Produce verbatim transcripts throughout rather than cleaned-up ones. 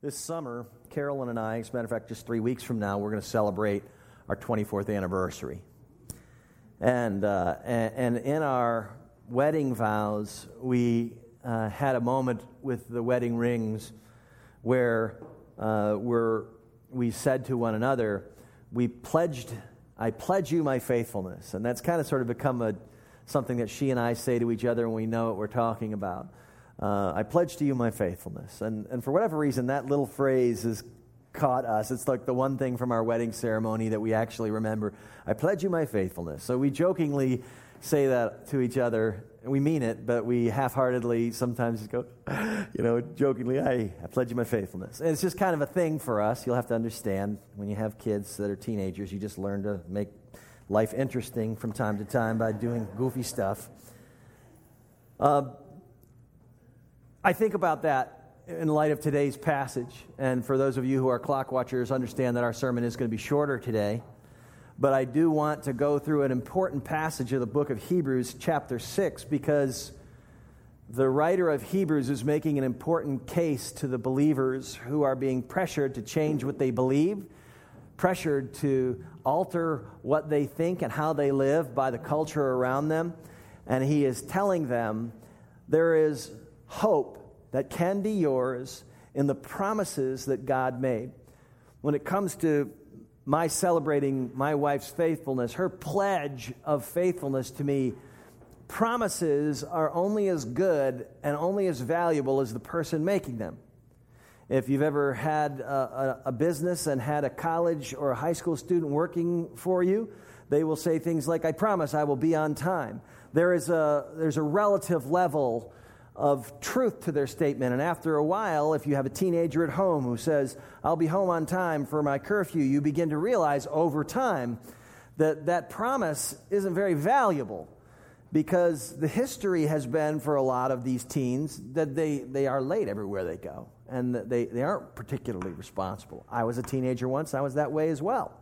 This summer, Carolyn and I, as a matter of fact, just three weeks from now, we're going to celebrate our twenty-fourth anniversary. And uh, and, and in our wedding vows, we uh, had a moment with the wedding rings where uh, we're, we said to one another, we pledged, I pledge you my faithfulness. And that's kind of sort of become a something that she and I say to each other when we know what we're talking about. Uh, I pledge to you my faithfulness. And and for whatever reason, that little phrase has caught us. It's like the one thing from our wedding ceremony that we actually remember. I pledge you my faithfulness. So we jokingly say that to each other. We mean it, but we half-heartedly sometimes go, you know, jokingly, I, I pledge you my faithfulness. And it's just kind of a thing for us. You'll have to understand when you have kids that are teenagers, you just learn to make life interesting from time to time by doing goofy stuff. Uh, I think about that in light of today's passage, and for those of you who are clock watchers, understand that our sermon is going to be shorter today, but I do want to go through an important passage of the book of Hebrews, chapter six, because the writer of Hebrews is making an important case to the believers who are being pressured to change what they believe, pressured to alter what they think and how they live by the culture around them, and he is telling them there is hope that can be yours in the promises that God made. When it comes to my celebrating my wife's faithfulness, her pledge of faithfulness to me, promises are only as good and only as valuable as the person making them. If you've ever had a, a, a business and had a college or a high school student working for you, they will say things like, I promise I will be on time. There is a, there's a relative level of truth to their statement. And after a while, if you have a teenager at home who says, I'll be home on time for my curfew, you begin to realize over time that that promise isn't very valuable, because the history has been for a lot of these teens that they, they are late everywhere they go, and that they, they aren't particularly responsible. I was a teenager once, and I was that way as well.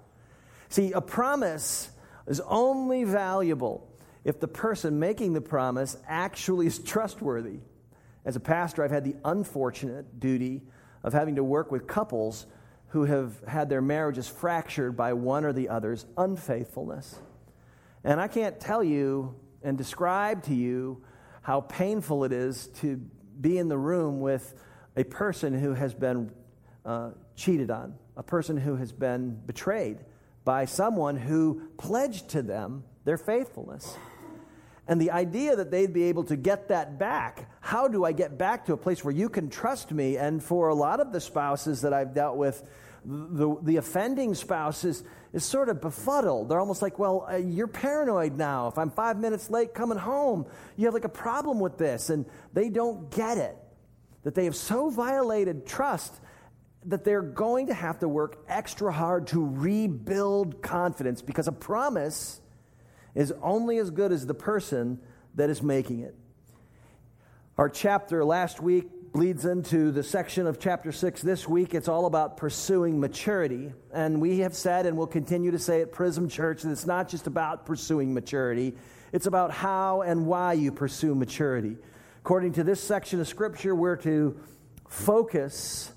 See, a promise is only valuable if the person making the promise actually is trustworthy. As a pastor, I've had the unfortunate duty of having to work with couples who have had their marriages fractured by one or the other's unfaithfulness. And I can't tell you and describe to you how painful it is to be in the room with a person who has been uh, cheated on, a person who has been betrayed by someone who pledged to them their faithfulness. And the idea that they'd be able to get that back, how do I get back to a place where you can trust me? And for a lot of the spouses that I've dealt with, the, the offending spouses is sort of befuddled. They're almost like, well, uh, you're paranoid now. If I'm five minutes late coming home, you have like a problem with this. And they don't get it, that they have so violated trust that they're going to have to work extra hard to rebuild confidence, because a promise is only as good as the person that is making it. Our chapter last week bleeds into the section of chapter six this week. It's all about pursuing maturity. And we have said, and will continue to say at Prism Church, that it's not just about pursuing maturity. It's about how and why you pursue maturity. According to this section of Scripture, we're to focus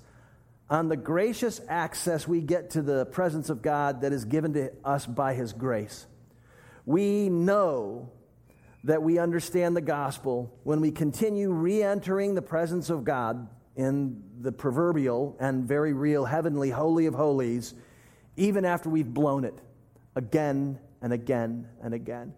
on the gracious access we get to the presence of God that is given to us by His grace. We know that we understand the gospel when we continue re-entering the presence of God in the proverbial and very real heavenly holy of holies, even after we've blown it again and again and again.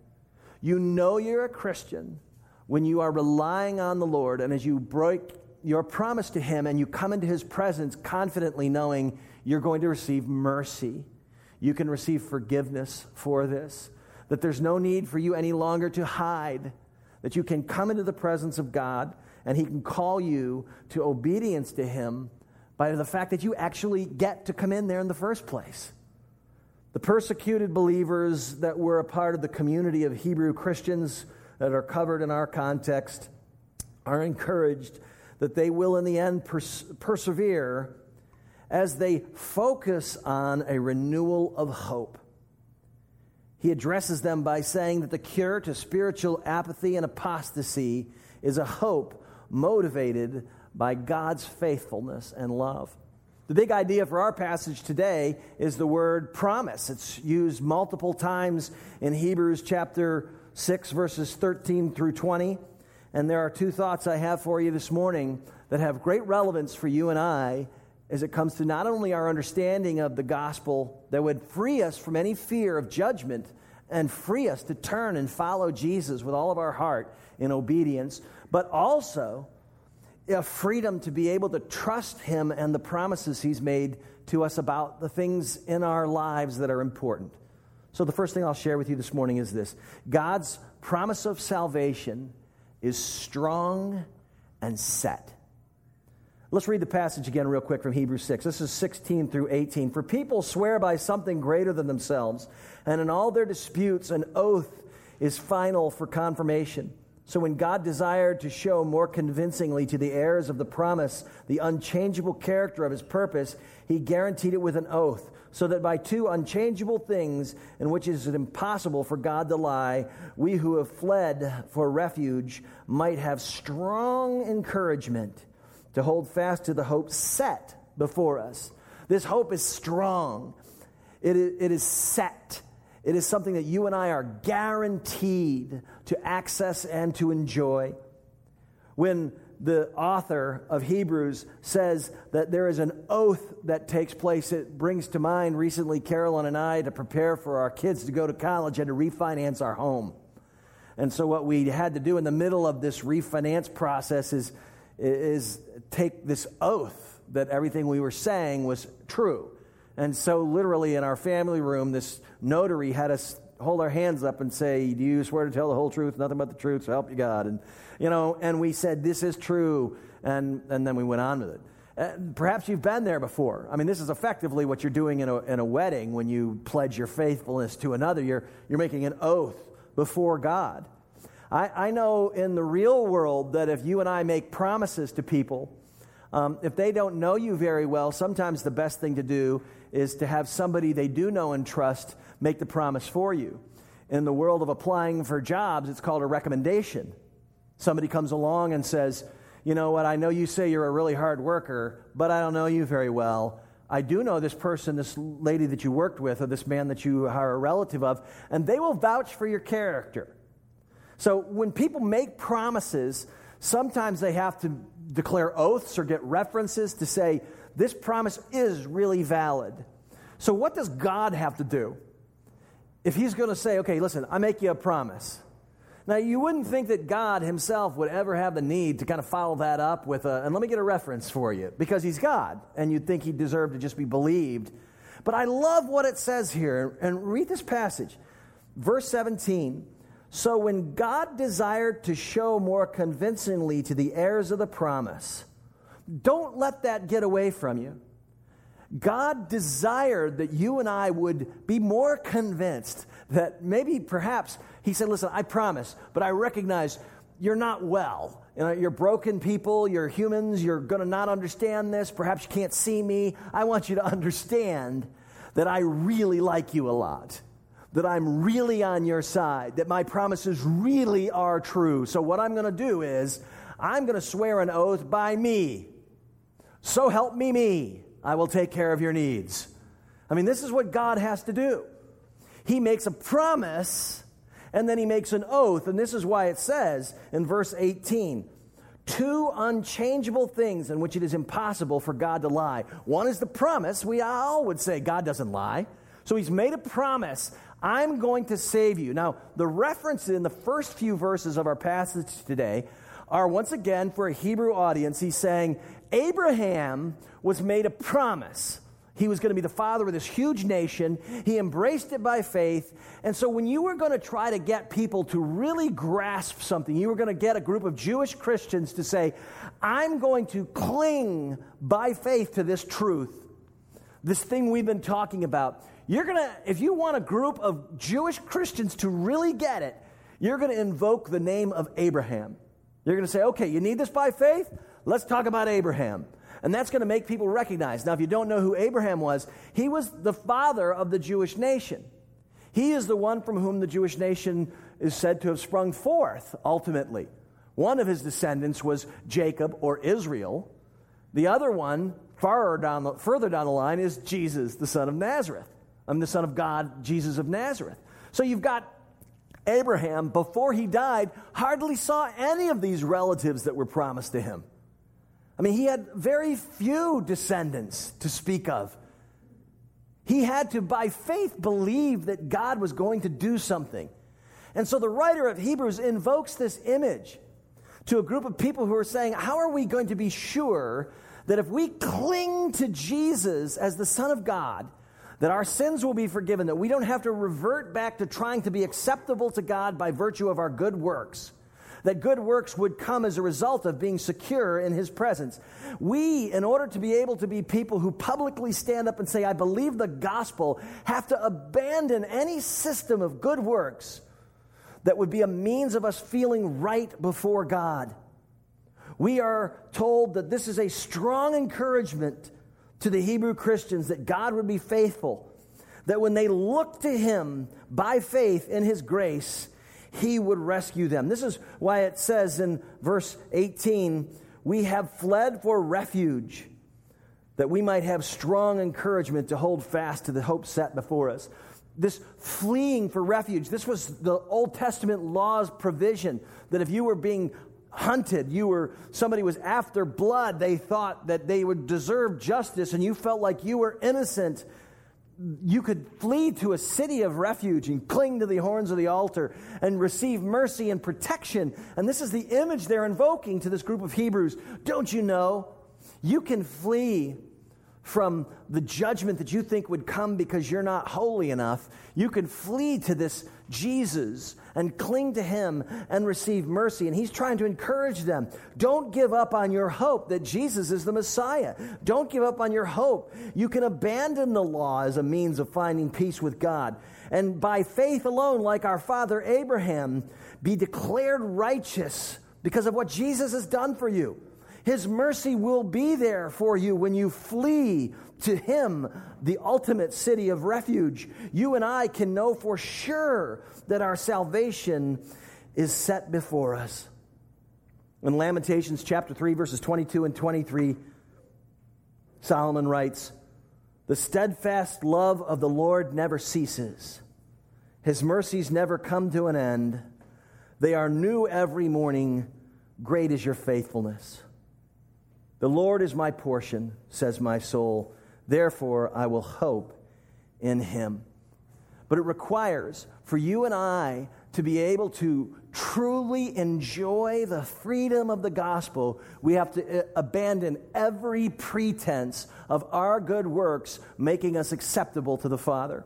You know you're a Christian when you are relying on the Lord, and as you break your promise to Him and you come into His presence confidently knowing you're going to receive mercy. You can receive forgiveness for this. That there's no need for you any longer to hide, that you can come into the presence of God and He can call you to obedience to Him by the fact that you actually get to come in there in the first place. The persecuted believers that were a part of the community of Hebrew Christians that are covered in our context are encouraged that they will in the end pers- persevere as they focus on a renewal of hope. He addresses them by saying that the cure to spiritual apathy and apostasy is a hope motivated by God's faithfulness and love. The big idea for our passage today is the word promise. It's used multiple times in Hebrews chapter six, verses thirteen through twenty. And there are two thoughts I have for you this morning that have great relevance for you and I as it comes to not only our understanding of the gospel that would free us from any fear of judgment and free us to turn and follow Jesus with all of our heart in obedience, but also a freedom to be able to trust him and the promises he's made to us about the things in our lives that are important. So the first thing I'll share with you this morning is this. God's promise of salvation is strong and set. Let's read the passage again real quick from Hebrews six. This is sixteen through eighteen. For people swear by something greater than themselves, and in all their disputes an oath is final for confirmation. So when God desired to show more convincingly to the heirs of the promise the unchangeable character of his purpose, he guaranteed it with an oath, so that by two unchangeable things, in which it is impossible for God to lie, we who have fled for refuge might have strong encouragement to hold fast to the hope set before us. This hope is strong. It is, it is set. It is something that you and I are guaranteed to access and to enjoy. When the author of Hebrews says that there is an oath that takes place, it brings to mind recently Carolyn and I, to prepare for our kids to go to college, and to refinance our home. And so what we had to do in the middle of this refinance process is is take this oath that everything we were saying was true. And so literally in our family room, this notary had us hold our hands up and say, do you swear to tell the whole truth, nothing but the truth, so help you God? And, you know, and we said, this is true, and, and then we went on with it. And perhaps you've been there before. I mean, this is effectively what you're doing in a, in a wedding when you pledge your faithfulness to another. You're, you're making an oath before God. I know in the real world that if you and I make promises to people, um, if they don't know you very well, sometimes the best thing to do is to have somebody they do know and trust make the promise for you. In the world of applying for jobs, it's called a recommendation. Somebody comes along and says, you know what, I know you say you're a really hard worker, but I don't know you very well. I do know this person, this lady that you worked with, or this man that you are a relative of, and they will vouch for your character. So when people make promises, sometimes they have to declare oaths or get references to say, this promise is really valid. So what does God have to do if he's going to say, okay, listen, I make you a promise? Now, you wouldn't think that God himself would ever have the need to kind of follow that up with a, and let me get a reference for you, because he's God, and you'd think he'd deserve to just be believed. But I love what it says here, and read this passage. Verse seventeen, so when God desired to show more convincingly to the heirs of the promise, don't let that get away from you. God desired that you and I would be more convinced that maybe, perhaps, he said, listen, I promise, but I recognize you're not well. You know, you're broken people, you're humans, you're going to not understand this. Perhaps you can't see me. I want you to understand that I really like you a lot, that I'm really on your side, that my promises really are true. So what I'm going to do is I'm going to swear an oath by me. So help me me, I will take care of your needs. I mean, this is what God has to do. He makes a promise, and then he makes an oath, and this is why it says in verse eighteen, two unchangeable things in which it is impossible for God to lie. One is the promise. We all would say God doesn't lie. So he's made a promise. I'm going to save you. Now, the references in the first few verses of our passage today are, once again, for a Hebrew audience, he's saying, Abraham was made a promise. He was going to be the father of this huge nation. He embraced it by faith. And so when you were going to try to get people to really grasp something, you were going to get a group of Jewish Christians to say, I'm going to cling by faith to this truth, this thing we've been talking about. You're going to, if you want a group of Jewish Christians to really get it, you're going to invoke the name of Abraham. You're going to say, okay, you need this by faith? Let's talk about Abraham. And that's going to make people recognize. Now, if you don't know who Abraham was, he was the father of the Jewish nation. He is the one from whom the Jewish nation is said to have sprung forth, ultimately. One of his descendants was Jacob, or Israel. The other one Far down the, further down the line is Jesus, the son of Nazareth. I'm the son of God, Jesus of Nazareth. So you've got Abraham, before he died, hardly saw any of these relatives that were promised to him. I mean, he had very few descendants to speak of. He had to, by faith, believe that God was going to do something. And so the writer of Hebrews invokes this image to a group of people who are saying, how are we going to be sure that if we cling to Jesus as the Son of God, that our sins will be forgiven, that we don't have to revert back to trying to be acceptable to God by virtue of our good works, that good works would come as a result of being secure in his presence. We, in order to be able to be people who publicly stand up and say, I believe the gospel, have to abandon any system of good works that would be a means of us feeling right before God. We are told that this is a strong encouragement to the Hebrew Christians, that God would be faithful, that when they look to him by faith in his grace, he would rescue them. This is why it says in verse eighteen, we have fled for refuge, that we might have strong encouragement to hold fast to the hope set before us. This fleeing for refuge, this was the Old Testament law's provision, that if you were being hunted, you were, somebody was after blood, they thought that they would deserve justice, and you felt like you were innocent, you could flee to a city of refuge and cling to the horns of the altar and receive mercy and protection. And this is the image they're invoking to this group of Hebrews. Don't you know? You can flee from the judgment that you think would come because you're not holy enough. You can flee to this Jesus and cling to him and receive mercy. And he's trying to encourage them. Don't give up on your hope that Jesus is the Messiah. Don't give up on your hope. You can abandon the law as a means of finding peace with God. And by faith alone, like our father Abraham, be declared righteous because of what Jesus has done for you. His mercy will be there for you when you flee to him, the ultimate city of refuge. You and I can know for sure that our salvation is set before us. In Lamentations chapter three, verses twenty-two and twenty-three, Solomon writes, "The steadfast love of the Lord never ceases. His mercies never come to an end. They are new every morning. Great is your faithfulness. The Lord is my portion, says my soul. Therefore, I will hope in him." But it requires for you and I to be able to truly enjoy the freedom of the gospel. We have to abandon every pretense of our good works making us acceptable to the Father.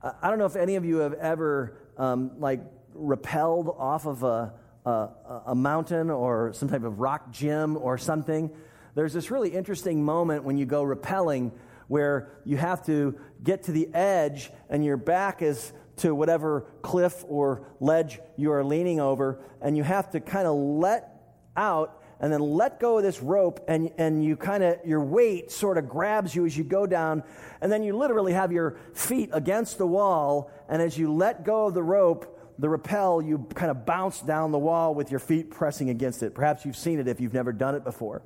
I don't know if any of you have ever, um, like, rappelled off of a, a, a mountain or some type of rock gym or something. There's this really interesting moment when you go rappelling where you have to get to the edge and your back is to whatever cliff or ledge you are leaning over, and you have to kind of let out and then let go of this rope, and, and you kind of, your weight sort of grabs you as you go down, and then you literally have your feet against the wall, and as you let go of the rope, the rappel, you kind of bounce down the wall with your feet pressing against it. Perhaps you've seen it if you've never done it before.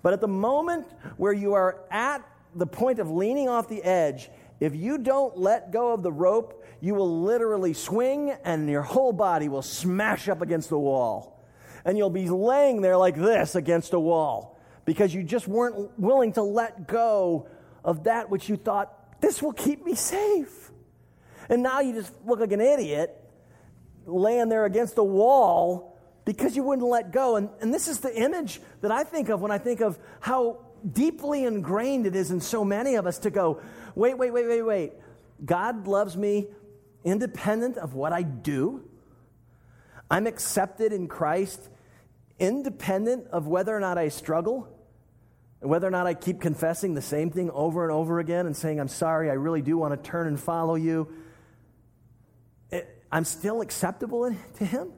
But at the moment where you are at the point of leaning off the edge, if you don't let go of the rope, you will literally swing and your whole body will smash up against the wall. And you'll be laying there like this against a wall because you just weren't willing to let go of that which you thought, this will keep me safe. And now you just look like an idiot laying there against a wall because you wouldn't let go. And, and this is the image that I think of when I think of how deeply ingrained it is in so many of us to go, wait, wait, wait, wait, wait. God loves me independent of what I do. I'm accepted in Christ independent of whether or not I struggle, whether or not I keep confessing the same thing over and over again and saying, I'm sorry, I really do want to turn and follow you. It, I'm still acceptable in, to him.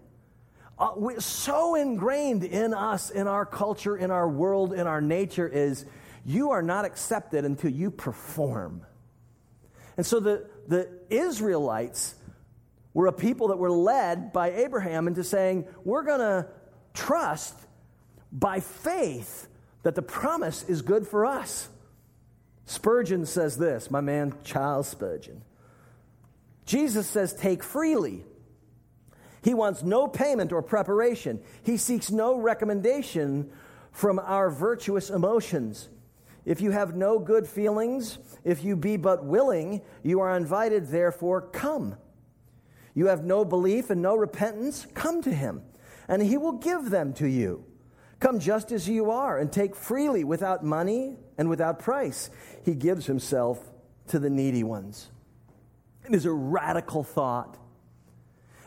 Uh, we're so ingrained in us, in our culture, in our world, in our nature is you are not accepted until you perform. And so the, the Israelites were a people that were led by Abraham into saying, we're going to trust by faith that the promise is good for us. Spurgeon says this, my man Charles Spurgeon. Jesus says, take freely. He wants no payment or preparation. He seeks no recommendation from our virtuous emotions. If you have no good feelings, if you be but willing, you are invited, therefore come. You have no belief and no repentance, come to him, and he will give them to you. Come just as you are and take freely without money and without price. He gives himself to the needy ones. It is a radical thought,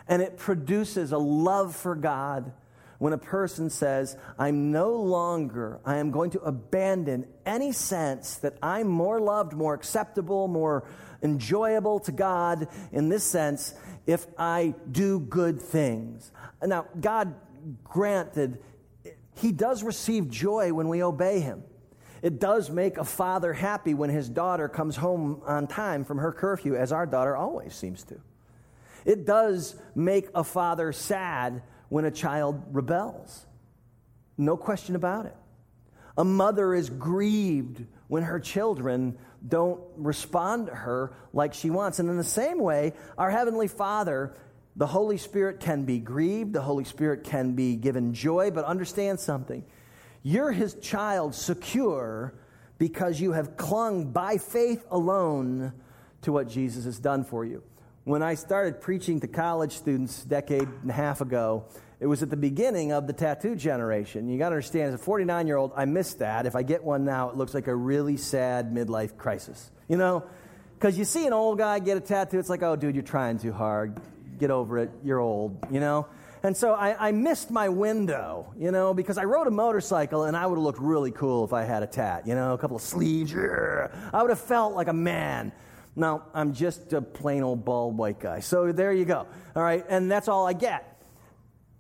and it produces a love for God when a person says, I'm no longer, I am going to abandon any sense that I'm more loved, more acceptable, more enjoyable to God in this sense if I do good things. Now, God granted, he does receive joy when we obey him. It does make a father happy when his daughter comes home on time from her curfew, as our daughter always seems to. It does make a father sad when a child rebels. No question about it. A mother is grieved when her children don't respond to her like she wants. And in the same way, our Heavenly Father, the Holy Spirit can be grieved, the Holy Spirit can be given joy, but understand something. You're his child, secure because you have clung by faith alone to what Jesus has done for you. When I started preaching to college students a decade and a half ago, it was at the beginning of the tattoo generation. You got to understand, as a forty-nine-year-old, I missed that. If I get one now, it looks like a really sad midlife crisis. You know, because you see an old guy get a tattoo, it's like, oh, dude, you're trying too hard. Get over it. You're old, you know. And so I, I missed my window, you know, because I rode a motorcycle and I would have looked really cool if I had a tat, you know, a couple of sleeves. Yeah. I would have felt like a man. Now, I'm just a plain old bald white guy. So there you go. All right. And that's all I get.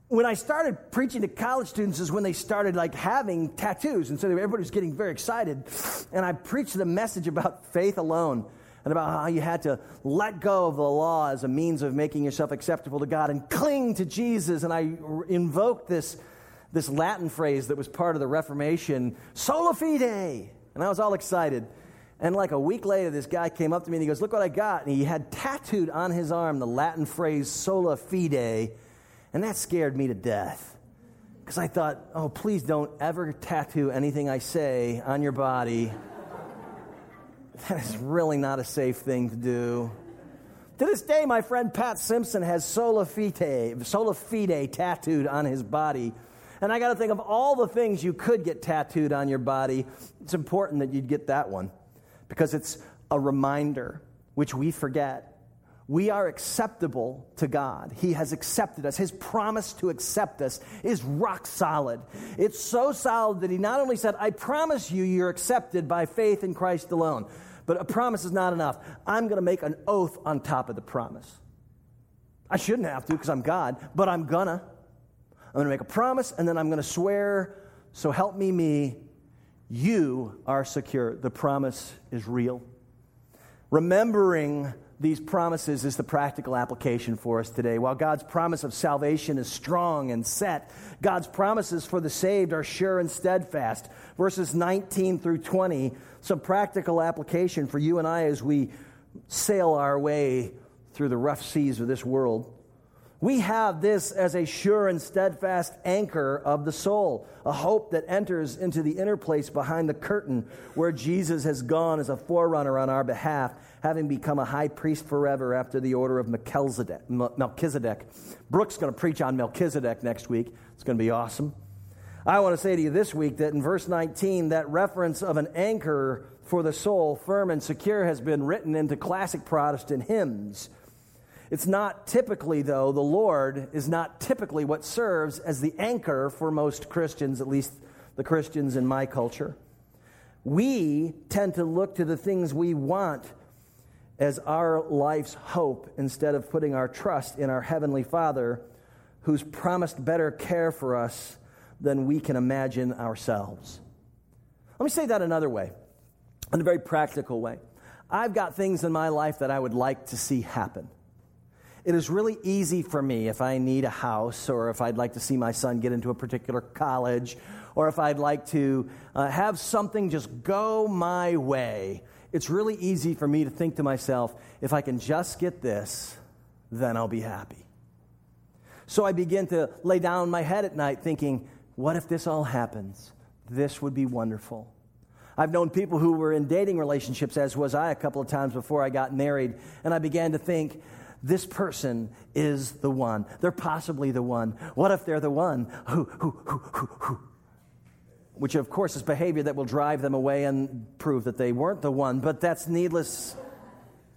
When I started preaching to college students is when they started like having tattoos. And so everybody was getting very excited. And I preached the message about faith alone and about how you had to let go of the law as a means of making yourself acceptable to God and cling to Jesus. And I invoked this, this Latin phrase that was part of the Reformation, Sola Fide. And I was all excited. And like a week later, this guy came up to me and he goes, look what I got. And he had tattooed on his arm the Latin phrase Sola Fide. And that scared me to death because I thought, oh, please don't ever tattoo anything I say on your body. That is really not a safe thing to do. To this day, my friend Pat Simpson has Sola Fide, Sola Fide tattooed on his body. And I got to think of all the things you could get tattooed on your body. It's important that you'd get that one because it's a reminder, which we forget. We are acceptable to God. He has accepted us. His promise to accept us is rock solid. It's so solid that he not only said, I promise you, you're accepted by faith in Christ alone. But a promise is not enough. I'm going to make an oath on top of the promise. I shouldn't have to because I'm God, but I'm going to. I'm going to make a promise, and then I'm going to swear, so help me me, you are secure. The promise is real. Remembering these promises is the practical application for us today. While God's promise of salvation is strong and set, God's promises for the saved are sure and steadfast. Verses nineteen through twenty, some practical application for you and I as we sail our way through the rough seas of this world. We have this as a sure and steadfast anchor of the soul, a hope that enters into the inner place behind the curtain where Jesus has gone as a forerunner on our behalf, having become a high priest forever after the order of Melchizedek. Melchizedek. Brooke's going to preach on Melchizedek next week. It's going to be awesome. I want to say to you this week that in verse nineteen, that reference of an anchor for the soul, firm and secure, has been written into classic Protestant hymns. It's not typically, though, the Lord is not typically what serves as the anchor for most Christians, at least the Christians in my culture. We tend to look to the things we want as our life's hope instead of putting our trust in our Heavenly Father who's promised better care for us than we can imagine ourselves. Let me say that another way, in a very practical way. I've got things in my life that I would like to see happen. It is really easy for me if I need a house, or if I'd like to see my son get into a particular college, or if I'd like to uh, have something just go my way. It's really easy for me to think to myself, if I can just get this, then I'll be happy. So I begin to lay down my head at night thinking, what if this all happens? This would be wonderful. I've known people who were in dating relationships, as was I a couple of times before I got married, and I began to think, this person is the one. They're possibly the one. What if they're the one? Who, who, who, who, who? Which, of course, is behavior that will drive them away and prove that they weren't the one, but that's needless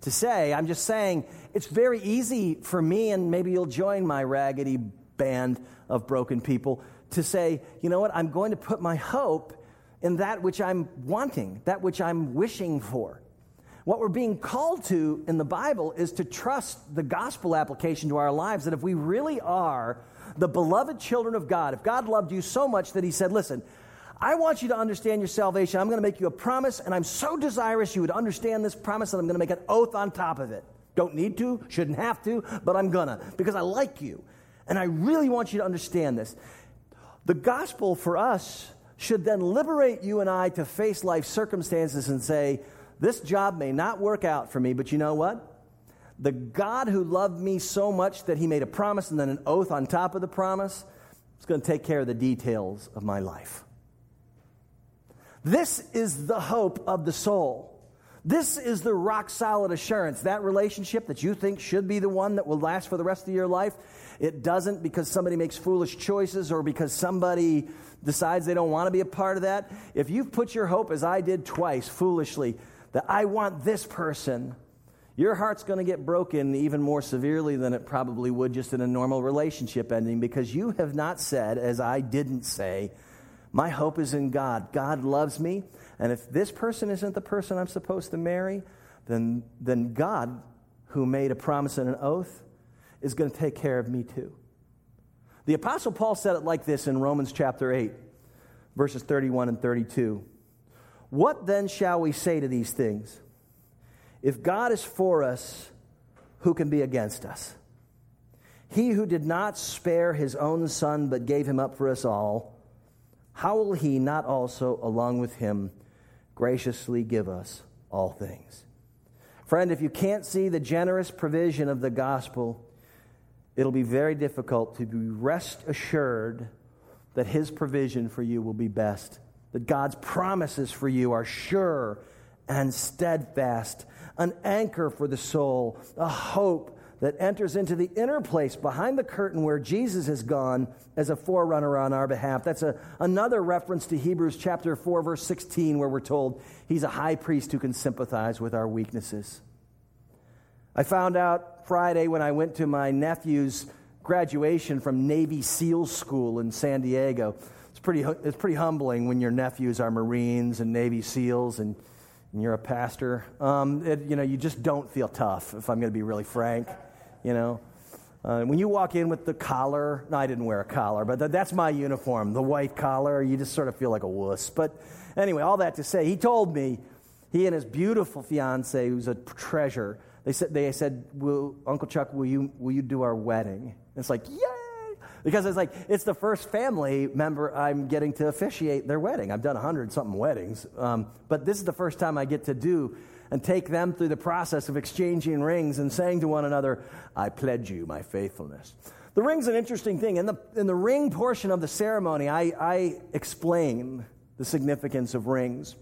to say. I'm just saying it's very easy for me, and maybe you'll join my raggedy band of broken people, to say, you know what, I'm going to put my hope in that which I'm wanting, that which I'm wishing for. What we're being called to in the Bible is to trust the gospel application to our lives, that if we really are the beloved children of God, if God loved you so much that he said, listen, I want you to understand your salvation. I'm going to make you a promise, and I'm so desirous you would understand this promise that I'm going to make an oath on top of it. Don't need to, shouldn't have to, but I'm going to, because I like you, and I really want you to understand this. The gospel for us should then liberate you and I to face life circumstances and say, this job may not work out for me, but you know what? The God who loved me so much that he made a promise and then an oath on top of the promise is going to take care of the details of my life. This is the hope of the soul. This is the rock-solid assurance. That relationship that you think should be the one that will last for the rest of your life, it doesn't because somebody makes foolish choices or because somebody decides they don't want to be a part of that. If you've put your hope, as I did twice, foolishly, that I want this person, your heart's going to get broken even more severely than it probably would just in a normal relationship ending, because you have not said, as I didn't say, my hope is in God. God loves me, and if this person isn't the person I'm supposed to marry, then, then God, who made a promise and an oath, is going to take care of me too. The Apostle Paul said it like this in Romans chapter eight, verses thirty-one and thirty-two. What then shall we say to these things? If God is for us, who can be against us? He who did not spare his own son but gave him up for us all, how will he not also, along with him, graciously give us all things? Friend, if you can't see the generous provision of the gospel, it'll be very difficult to be rest assured that his provision for you will be best, that God's promises for you are sure and steadfast, an anchor for the soul, a hope that enters into the inner place behind the curtain where Jesus has gone as a forerunner on our behalf. That's a, another reference to Hebrews chapter four, verse sixteen, where we're told he's a high priest who can sympathize with our weaknesses. I found out Friday when I went to my nephew's graduation from Navy SEAL school in San Diego. It's pretty, it's pretty humbling when your nephews are Marines and Navy SEALs and, and you're a pastor. Um, it, you know, you just don't feel tough, if I'm going to be really frank. You know, uh, when you walk in with the collar, no, I didn't wear a collar, but th- that's my uniform, the white collar, you just sort of feel like a wuss. But anyway, all that to say, he told me, he and his beautiful fiancée, who's a treasure, they said, they said, will, Uncle Chuck, will you will you do our wedding? And it's like, yay! Because it's like, it's the first family member I'm getting to officiate their wedding. I've done a hundred something weddings, um, but this is the first time I get to do and take them through the process of exchanging rings and saying to one another, I pledge you my faithfulness. The ring's an interesting thing. In the in the ring portion of the ceremony, I, I explain the significance of rings.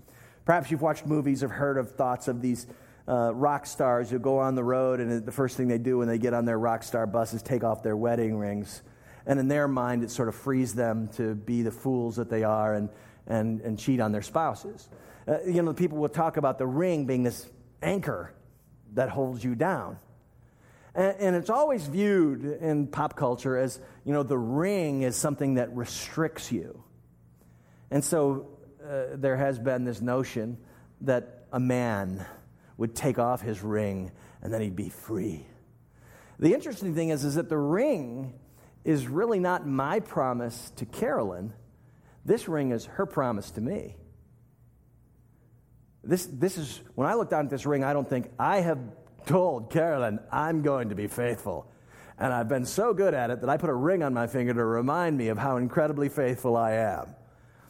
Perhaps you've watched movies or heard of thoughts of these uh, rock stars who go on the road, and the first thing they do when they get on their rock star bus is take off their wedding rings. And in their mind, it sort of frees them to be the fools that they are and and, and cheat on their spouses. Uh, you know, people will talk about the ring being this anchor that holds you down. And, and it's always viewed in pop culture as, you know, the ring is something that restricts you. And so uh, there has been this notion that a man would take off his ring and then he'd be free. The interesting thing is, is that the ring is really not my promise to Carolyn. This ring is her promise to me. This this is, when I look down at this ring, I don't think I have told Carolyn, I'm going to be faithful. And I've been so good at it that I put a ring on my finger to remind me of how incredibly faithful I am.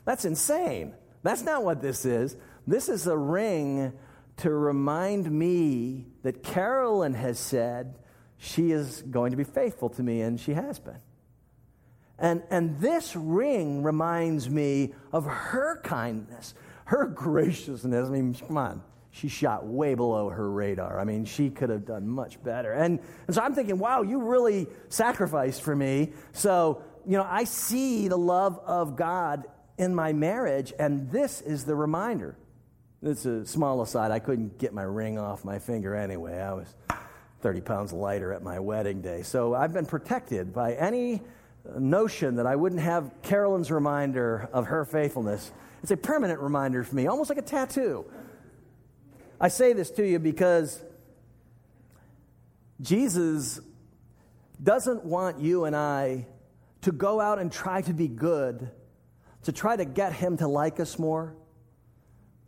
That's insane. That's not what this is. This is a ring to remind me that Carolyn has said she is going to be faithful to me, and she has been. And, and this ring reminds me of her kindness, her graciousness. I mean, come on. She shot way below her radar. I mean, she could have done much better. And, and so I'm thinking, wow, you really sacrificed for me. So, you know, I see the love of God in my marriage, and this is the reminder. It's a small aside. I couldn't get my ring off my finger anyway. I was thirty pounds lighter at my wedding day. So I've been protected by any notion that I wouldn't have Carolyn's reminder of her faithfulness. It's a permanent reminder for me, almost like a tattoo. I say this to you because Jesus doesn't want you and I to go out and try to be good, to try to get him to like us more,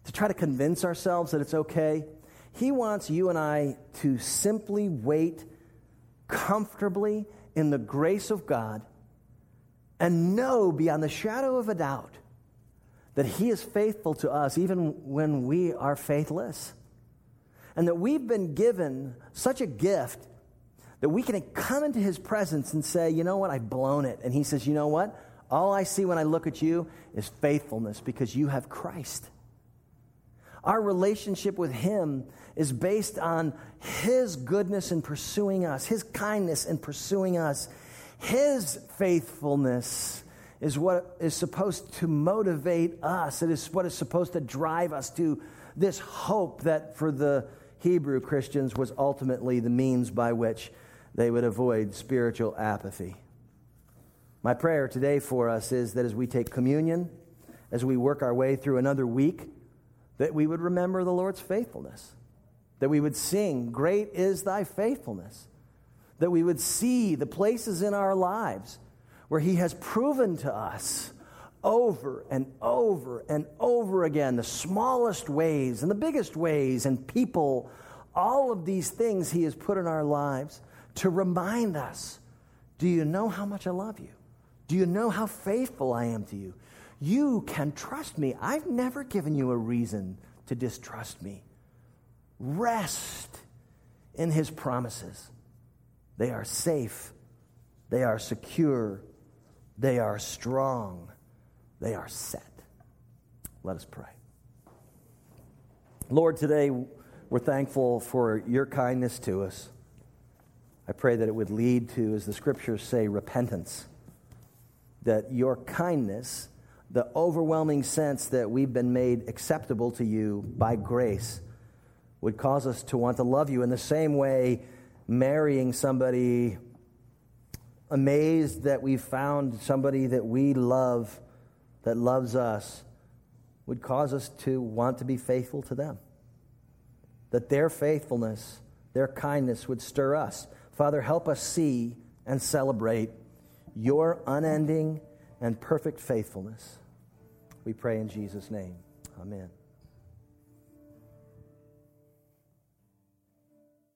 to try to convince ourselves that it's okay. He wants you and I to simply wait comfortably in the grace of God and know beyond the shadow of a doubt that he is faithful to us even when we are faithless. And that we've been given such a gift that we can come into his presence and say, you know what, I've blown it. And he says, you know what, all I see when I look at you is faithfulness because you have Christ. Our relationship with him is based on his goodness in pursuing us, his kindness in pursuing us. His faithfulness is what is supposed to motivate us. It is what is supposed to drive us to this hope that for the Hebrew Christians was ultimately the means by which they would avoid spiritual apathy. My prayer today for us is that as we take communion, as we work our way through another week, that we would remember the Lord's faithfulness, that we would sing, "Great is thy faithfulness," that we would see the places in our lives where he has proven to us over and over and over again the smallest ways and the biggest ways and people, all of these things he has put in our lives to remind us, do you know how much I love you? Do you know how faithful I am to you? You can trust me. I've never given you a reason to distrust me. Rest in his promises. They are safe. They are secure. They are strong. They are set. Let us pray. Lord, today we're thankful for your kindness to us. I pray that it would lead to, as the scriptures say, repentance. That your kindness, the overwhelming sense that we've been made acceptable to you by grace, would cause us to want to love you in the same way marrying somebody amazed that we found somebody that we love, that loves us, would cause us to want to be faithful to them. That their faithfulness, their kindness would stir us. Father, help us see and celebrate your unending and perfect faithfulness. We pray in Jesus' name. Amen.